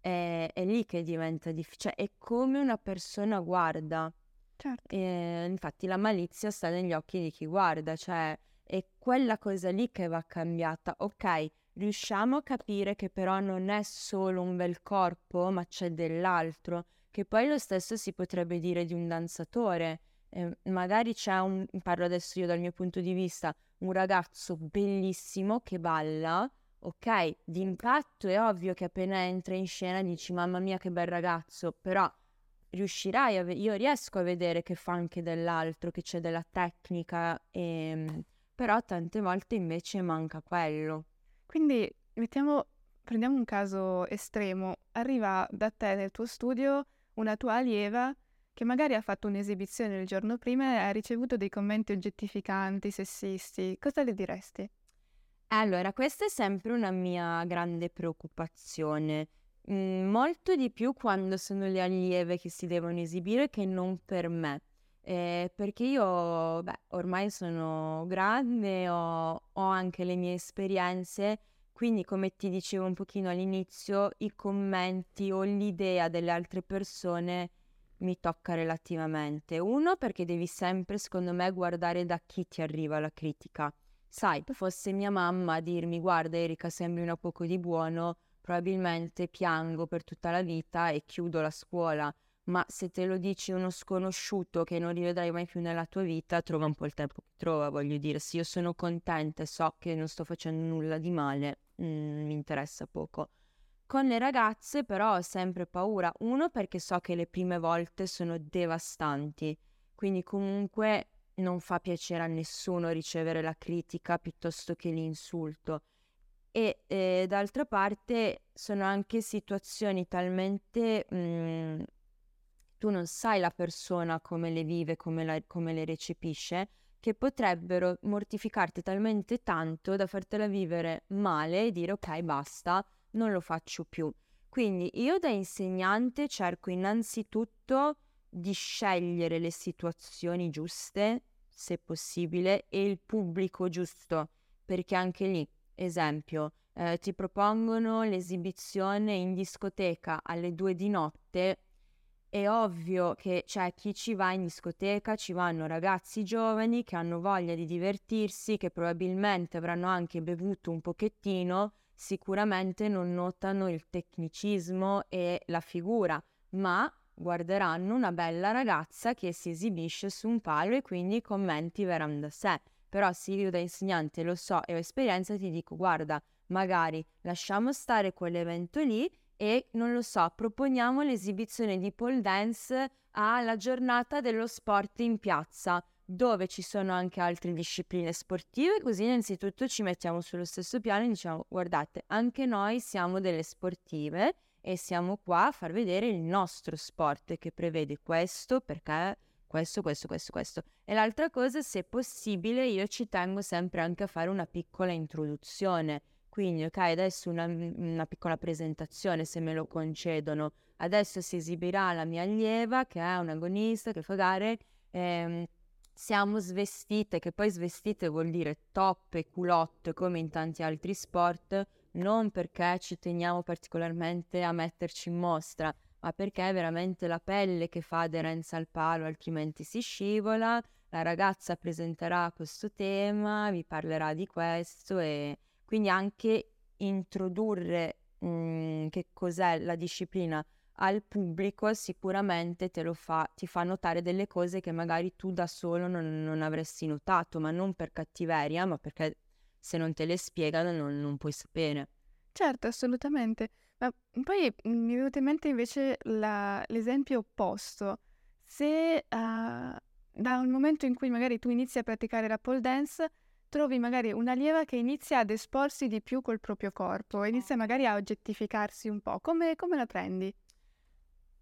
È, è lì che diventa difficile, cioè è come una persona guarda. Certo. E, infatti la malizia sta negli occhi di chi guarda, cioè è quella cosa lì che va cambiata. Ok, riusciamo a capire che però non è solo un bel corpo, ma c'è dell'altro, che poi lo stesso si potrebbe dire di un danzatore. Eh, magari c'è un, parlo adesso io dal mio punto di vista, un ragazzo bellissimo che balla, ok? D'impatto è ovvio che appena entra in scena dici mamma mia che bel ragazzo, però riuscirai a ve- io riesco a vedere che fa anche dell'altro, che c'è della tecnica, e... però tante volte invece manca quello. Quindi mettiamo, prendiamo un caso estremo, arriva da te nel tuo studio una tua allieva che magari ha fatto un'esibizione il giorno prima e ha ricevuto dei commenti oggettificanti, sessisti, cosa le diresti? Allora, questa è sempre una mia grande preoccupazione, mm, molto di più quando sono le allieve che si devono esibire che non per me, eh, perché io beh, ormai sono grande, ho, ho anche le mie esperienze, quindi come ti dicevo un pochino all'inizio, i commenti o l'idea delle altre persone mi tocca relativamente. Uno, perché devi sempre, secondo me, guardare da chi ti arriva la critica. Sai, fosse mia mamma a dirmi guarda Erika sembri una poco di buono, probabilmente piango per tutta la vita e chiudo la scuola, ma se te lo dici uno sconosciuto che non rivedrai mai più nella tua vita, trova un po' il tempo che trova, voglio dire, se io sono contenta e so che non sto facendo nulla di male, mm, mi interessa poco. Con le ragazze però ho sempre paura, uno perché so che le prime volte sono devastanti, quindi comunque non fa piacere a nessuno ricevere la critica piuttosto che l'insulto, e eh, d'altra parte sono anche situazioni talmente mh, tu non sai la persona come le vive, come, la, come le recepisce, che potrebbero mortificarti talmente tanto da fartela vivere male e dire ok basta, non lo faccio più. Quindi io da insegnante cerco innanzitutto di scegliere le situazioni giuste, se possibile, e il pubblico giusto, perché anche lì, esempio, eh, ti propongono l'esibizione in discoteca alle due di notte, è ovvio che c'è chi ci va in discoteca, ci vanno ragazzi giovani che hanno voglia di divertirsi, che probabilmente avranno anche bevuto un pochettino, sicuramente non notano il tecnicismo e la figura, ma guarderanno una bella ragazza che si esibisce su un palo e quindi i commenti verranno da sé. Però se io da insegnante lo so e ho esperienza, ti dico guarda, magari lasciamo stare quell'evento lì e non lo so, proponiamo l'esibizione di pole dance alla giornata dello sport in piazza, dove ci sono anche altre discipline sportive, così innanzitutto ci mettiamo sullo stesso piano e diciamo guardate, anche noi siamo delle sportive e siamo qua a far vedere il nostro sport che prevede questo, perché questo, questo, questo, questo. E l'altra cosa, se possibile, io ci tengo sempre anche a fare una piccola introduzione, quindi ok, adesso una, una piccola presentazione se me lo concedono, adesso si esibirà la mia allieva che è un'agonista che fa gare, ehm, siamo svestite, che poi svestite vuol dire toppe, culotte come in tanti altri sport, non perché ci teniamo particolarmente a metterci in mostra, ma perché è veramente la pelle che fa aderenza al palo, altrimenti si scivola, la ragazza presenterà questo tema, vi parlerà di questo, e quindi anche introdurre mh, che cos'è la disciplina al pubblico sicuramente te lo fa, ti fa notare delle cose che magari tu da solo non, non avresti notato, ma non per cattiveria, ma perché se non te le spiegano non, non puoi sapere. Certo, assolutamente. Ma poi mi è venuto in mente invece la, l'esempio opposto. Se uh, da un momento in cui magari tu inizi a praticare la pole dance, trovi magari un'allieva che inizia ad esporsi di più col proprio corpo, inizia magari a oggettificarsi un po', come, come la prendi?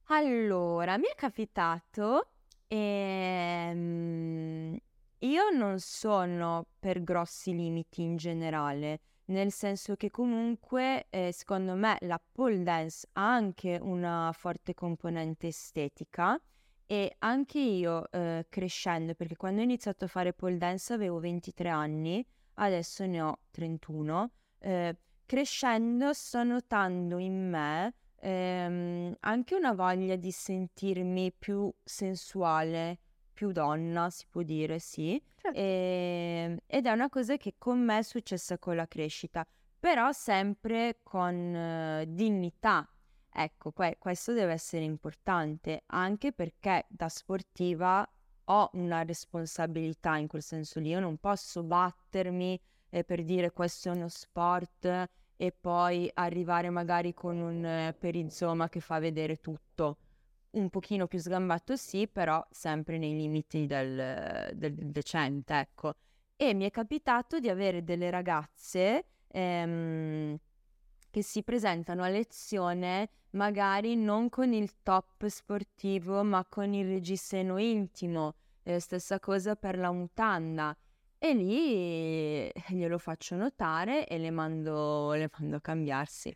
Allora, mi è capitato, ehm, io non sono per grossi limiti in generale, nel senso che comunque eh, secondo me la pole dance ha anche una forte componente estetica, e anche io eh, crescendo, perché quando ho iniziato a fare pole dance avevo ventitré anni, adesso ne ho trentuno, eh, crescendo sto notando in me Ehm, anche una voglia di sentirmi più sensuale, più donna, si può dire, sì, certo. E, ed è una cosa che con me è successa con la crescita, però sempre con eh, dignità, ecco, que- questo deve essere importante, anche perché da sportiva ho una responsabilità in quel senso lì, io non posso battermi eh, per dire questo è uno sport e poi arrivare magari con un eh, perizoma che fa vedere tutto. Un pochino più sgambato sì, però sempre nei limiti del, del decente, ecco. E mi è capitato di avere delle ragazze ehm, che si presentano a lezione magari non con il top sportivo ma con il reggiseno intimo, eh, stessa cosa per la mutanda, e lì glielo faccio notare e le mando, le mando a cambiarsi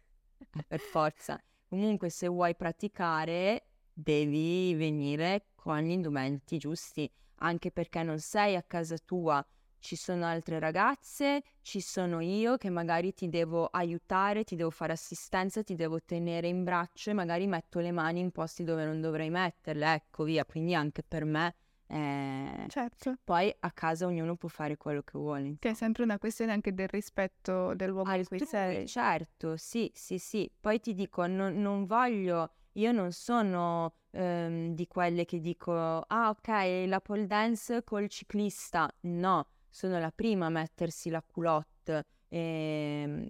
per forza. Comunque se vuoi praticare devi venire con gli indumenti giusti, anche perché non sei a casa tua, ci sono altre ragazze, ci sono io che magari ti devo aiutare, ti devo fare assistenza, ti devo tenere in braccio e magari metto le mani in posti dove non dovrei metterle, ecco via, quindi anche per me eh... certo. Poi a casa ognuno può fare quello che vuole. Che è sempre una questione anche del rispetto del luogo in cui sei. Certo, sì, sì, sì. Poi ti dico, non, non voglio... Io non sono ehm, di quelle che dico, ah ok, la pole dance col ciclista. No, sono la prima a mettersi la culotte. Ehm,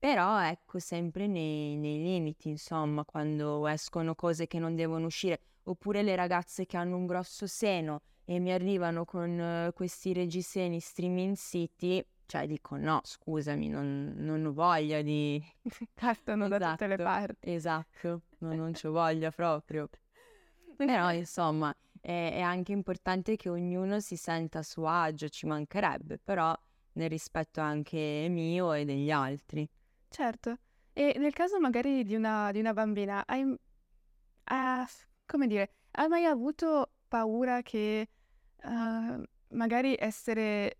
però ecco, sempre nei, nei limiti, insomma, quando escono cose che non devono uscire. Oppure le ragazze che hanno un grosso seno e mi arrivano con eh, questi reggiseni striminziti, cioè dico no, scusami, non, non ho voglia di... Cartano esatto, da tutte le parti. Esatto, no, non c'ho voglia proprio. Però insomma, è, è anche importante che ognuno si senta a suo agio, ci mancherebbe, però nel rispetto anche mio e degli altri. Certo, e nel caso magari di una, di una bambina, hai, uh, come dire, hai mai avuto paura che uh, magari essere...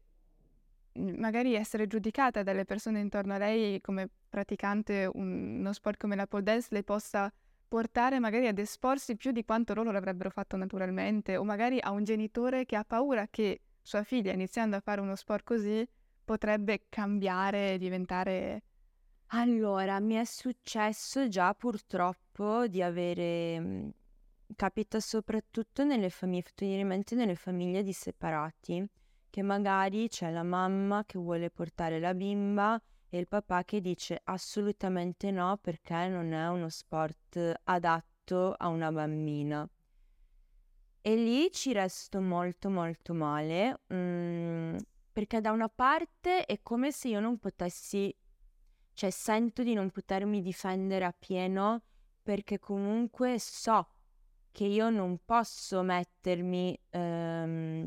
magari essere giudicata dalle persone intorno a lei come praticante un, uno sport come la pole dance le possa portare magari ad esporsi più di quanto loro l'avrebbero fatto naturalmente, o magari a un genitore che ha paura che sua figlia iniziando a fare uno sport così potrebbe cambiare e diventare... Allora, mi è successo già purtroppo di avere... Capita soprattutto nelle famiglie, fatto venire in mente nelle famiglie di separati, che magari c'è la mamma che vuole portare la bimba e il papà che dice assolutamente no perché non è uno sport adatto a una bambina. E lì ci resto molto molto male, mh, perché da una parte è come se io non potessi, cioè sento di non potermi difendere appieno, perché comunque so che io non posso mettermi... Ehm,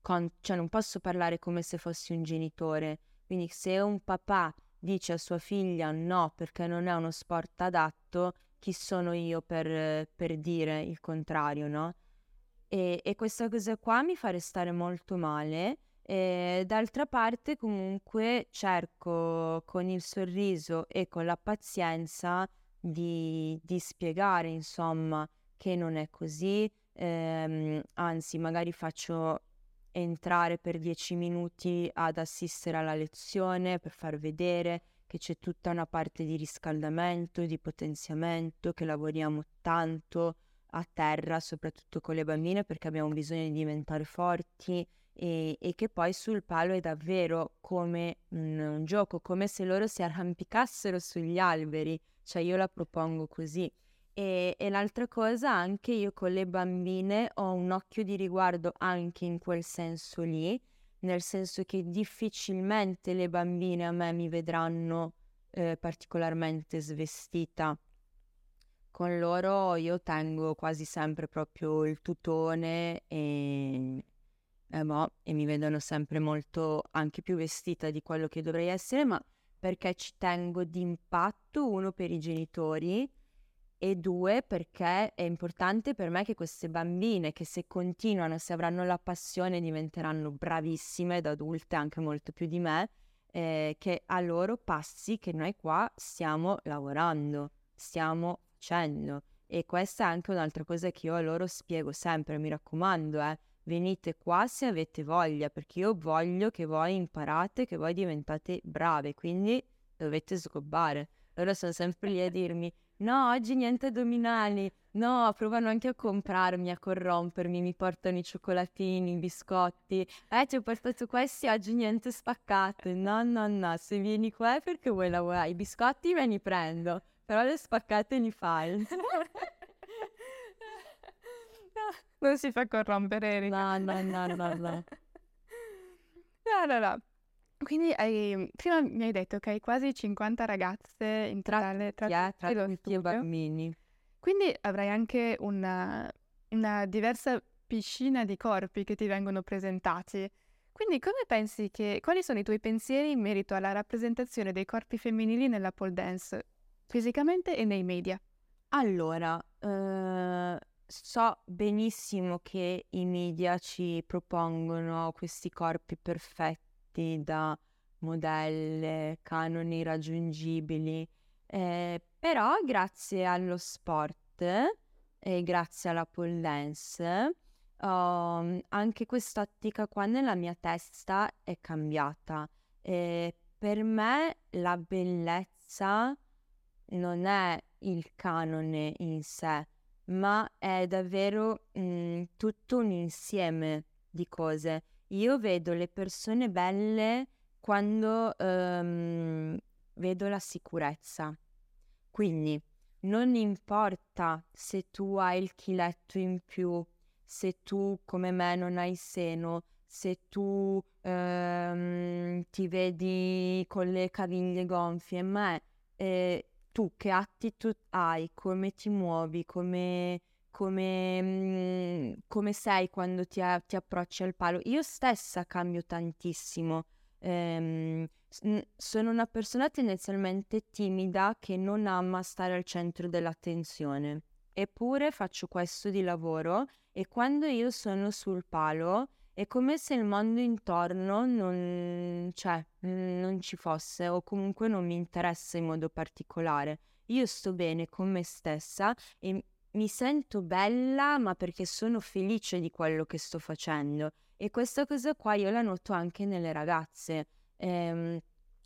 Con, cioè non posso parlare come se fossi un genitore, quindi se un papà dice a sua figlia no perché non è uno sport adatto, chi sono io per, per dire il contrario, no? E, e questa cosa qua mi fa restare molto male, e d'altra parte comunque cerco con il sorriso e con la pazienza di, di spiegare insomma che non è così, ehm, anzi magari faccio... entrare per dieci minuti ad assistere alla lezione per far vedere che c'è tutta una parte di riscaldamento, di potenziamento, che lavoriamo tanto a terra, soprattutto con le bambine, perché abbiamo bisogno di diventare forti e, e che poi sul palo è davvero come un, un gioco, come se loro si arrampicassero sugli alberi, cioè io la propongo così. E, e l'altra cosa, anche io con le bambine ho un occhio di riguardo anche in quel senso lì, nel senso che difficilmente le bambine a me mi vedranno eh, particolarmente svestita. Con loro io tengo quasi sempre proprio il tutone e, eh, boh, e mi vedono sempre molto anche più vestita di quello che dovrei essere, ma perché ci tengo d'impatto, uno per i genitori, e due, perché è importante per me che queste bambine, che se continuano, se avranno la passione, diventeranno bravissime da adulte, anche molto più di me, eh, che a loro passi che noi qua stiamo lavorando, stiamo facendo. E questa è anche un'altra cosa che io a loro spiego sempre, mi raccomando, eh, venite qua se avete voglia, perché io voglio che voi imparate, che voi diventate brave, quindi dovete sgobbare. Loro sono sempre lì a dirmi no, oggi niente addominali, no, provano anche a comprarmi, a corrompermi, mi portano i cioccolatini, i biscotti, eh ti ho portato questi, oggi niente spaccate, no, no, no, se vieni qua è perché vuoi lavorare, i biscotti me li prendo, però le spaccate li fai. Non si fa corrompere, Erika. No, no, no, no, no. No, no, no. Quindi hai, prima mi hai detto che hai quasi cinquanta ragazze in totale tra, tra, tra, tra tutti i bambini. Quindi avrai anche una, una diversa piscina di corpi che ti vengono presentati. Quindi come pensi che, quali sono i tuoi pensieri in merito alla rappresentazione dei corpi femminili nella pole dance, fisicamente e nei media? Allora, eh... so benissimo che i media ci propongono questi corpi perfetti da modelle, canoni irraggiungibili, eh, però grazie allo sport e grazie alla pole dance oh, anche quest'ottica qua nella mia testa è cambiata. Eh, per me la bellezza non è il canone in sé, ma è davvero mh, tutto un insieme di cose. Io vedo le persone belle quando ehm, vedo la sicurezza. Quindi non importa se tu hai il chiletto in più, se tu come me non hai seno, se tu ehm, ti vedi con le caviglie gonfie, ma è... Eh, tu che attitude hai, come ti muovi, come, come, come sei quando ti, ti approcci al palo. Io stessa cambio tantissimo. Ehm, sono una persona tendenzialmente timida che non ama stare al centro dell'attenzione. Eppure faccio questo di lavoro e quando io sono sul palo è come se il mondo intorno non, cioè, non ci fosse o comunque non mi interessa in modo particolare. Io sto bene con me stessa e mi sento bella, ma perché sono felice di quello che sto facendo. E questa cosa qua io la noto anche nelle ragazze. Ehm,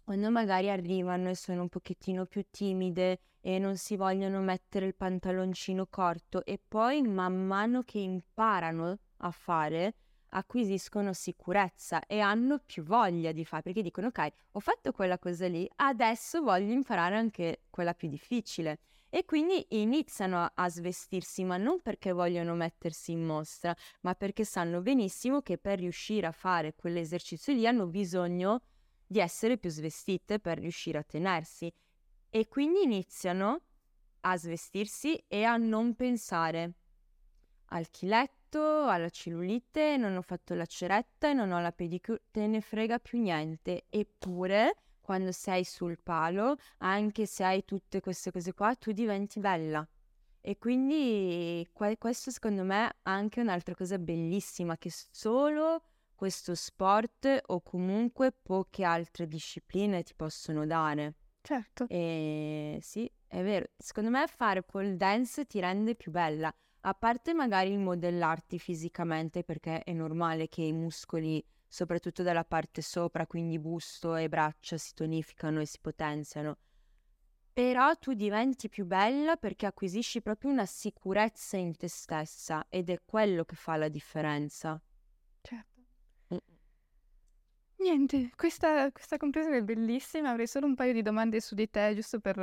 quando magari arrivano e sono un pochettino più timide e non si vogliono mettere il pantaloncino corto e poi man mano che imparano a fare... acquisiscono sicurezza e hanno più voglia di fare, perché dicono ok, ho fatto quella cosa lì, adesso voglio imparare anche quella più difficile, e quindi iniziano a svestirsi, ma non perché vogliono mettersi in mostra, ma perché sanno benissimo che per riuscire a fare quell'esercizio lì hanno bisogno di essere più svestite per riuscire a tenersi, e quindi iniziano a svestirsi e a non pensare al chiletto, alla cellulite, non ho fatto la ceretta e non ho la pedicure, te ne frega più niente. Eppure quando sei sul palo, anche se hai tutte queste cose qua, tu diventi bella, e quindi que- questo secondo me è anche un'altra cosa bellissima che solo questo sport o comunque poche altre discipline ti possono dare. Certo. E sì, è vero, secondo me fare pole dance ti rende più bella. A parte magari il modellarti fisicamente, perché è normale che i muscoli, soprattutto dalla parte sopra, quindi busto e braccia, si tonificano e si potenziano. Però tu diventi più bella perché acquisisci proprio una sicurezza in te stessa, ed è quello che fa la differenza. Certo. Mm. Niente, questa, questa conclusione è bellissima. Avrei solo un paio di domande su di te, giusto per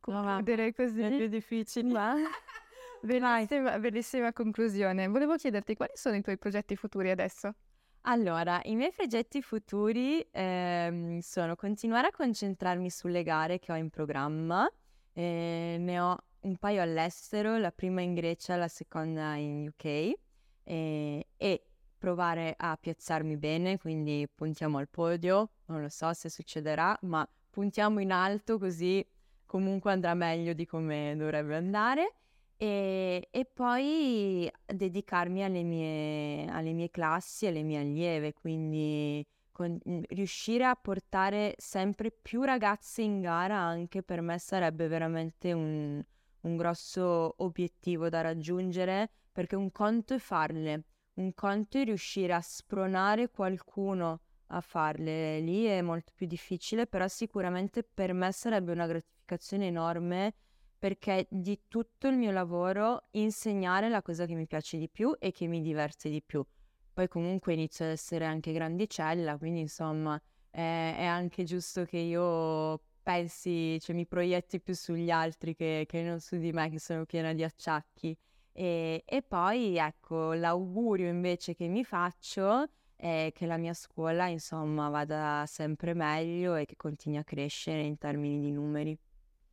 concludere no, così più difficili. Ma... Bellissima, bellissima conclusione. Volevo chiederti quali sono i tuoi progetti futuri adesso? Allora, i miei progetti futuri ehm, sono continuare a concentrarmi sulle gare che ho in programma. Eh, ne ho un paio all'estero, la prima in Grecia, la seconda in U K, eh, e provare a piazzarmi bene, quindi puntiamo al podio, non lo so se succederà, ma puntiamo in alto così comunque andrà meglio di come dovrebbe andare. E, e poi dedicarmi alle mie, alle mie classi, alle mie allieve, quindi con, riuscire a portare sempre più ragazze in gara anche per me sarebbe veramente un, un grosso obiettivo da raggiungere, perché un conto è farle, un conto è riuscire a spronare qualcuno a farle, lì è molto più difficile, però sicuramente per me sarebbe una gratificazione enorme perché di tutto il mio lavoro insegnare è la cosa che mi piace di più e che mi diverte di più. Poi comunque inizio ad essere anche grandicella, quindi insomma è, è anche giusto che io pensi, cioè mi proietti più sugli altri che, che non su di me, che sono piena di acciacchi. E, e poi ecco, l'augurio invece che mi faccio è che la mia scuola insomma vada sempre meglio e che continui a crescere in termini di numeri.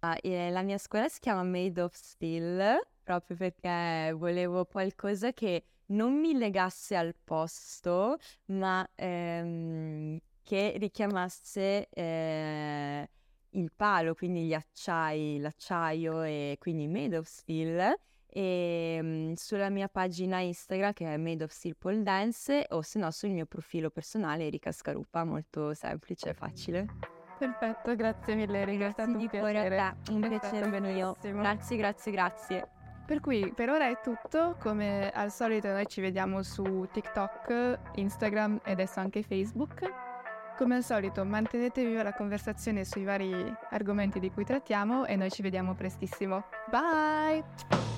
Ah, eh, la mia scuola si chiama Made of Steel proprio perché volevo qualcosa che non mi legasse al posto, ma ehm, che richiamasse eh, il palo, quindi gli acciai, l'acciaio, e quindi Made of Steel. E mh, sulla mia pagina Instagram, che è Made of Steel Pole Dance, o se no sul mio profilo personale Erika Scarpa, molto semplice e facile. Perfetto, grazie mille Erika, tanto un piacere. A te. Un piacere benissimo. Grazie, grazie, grazie. Per cui per ora è tutto, come al solito noi ci vediamo su TikTok, Instagram e adesso anche Facebook. Come al solito mantenete viva la conversazione sui vari argomenti di cui trattiamo e noi ci vediamo prestissimo. Bye!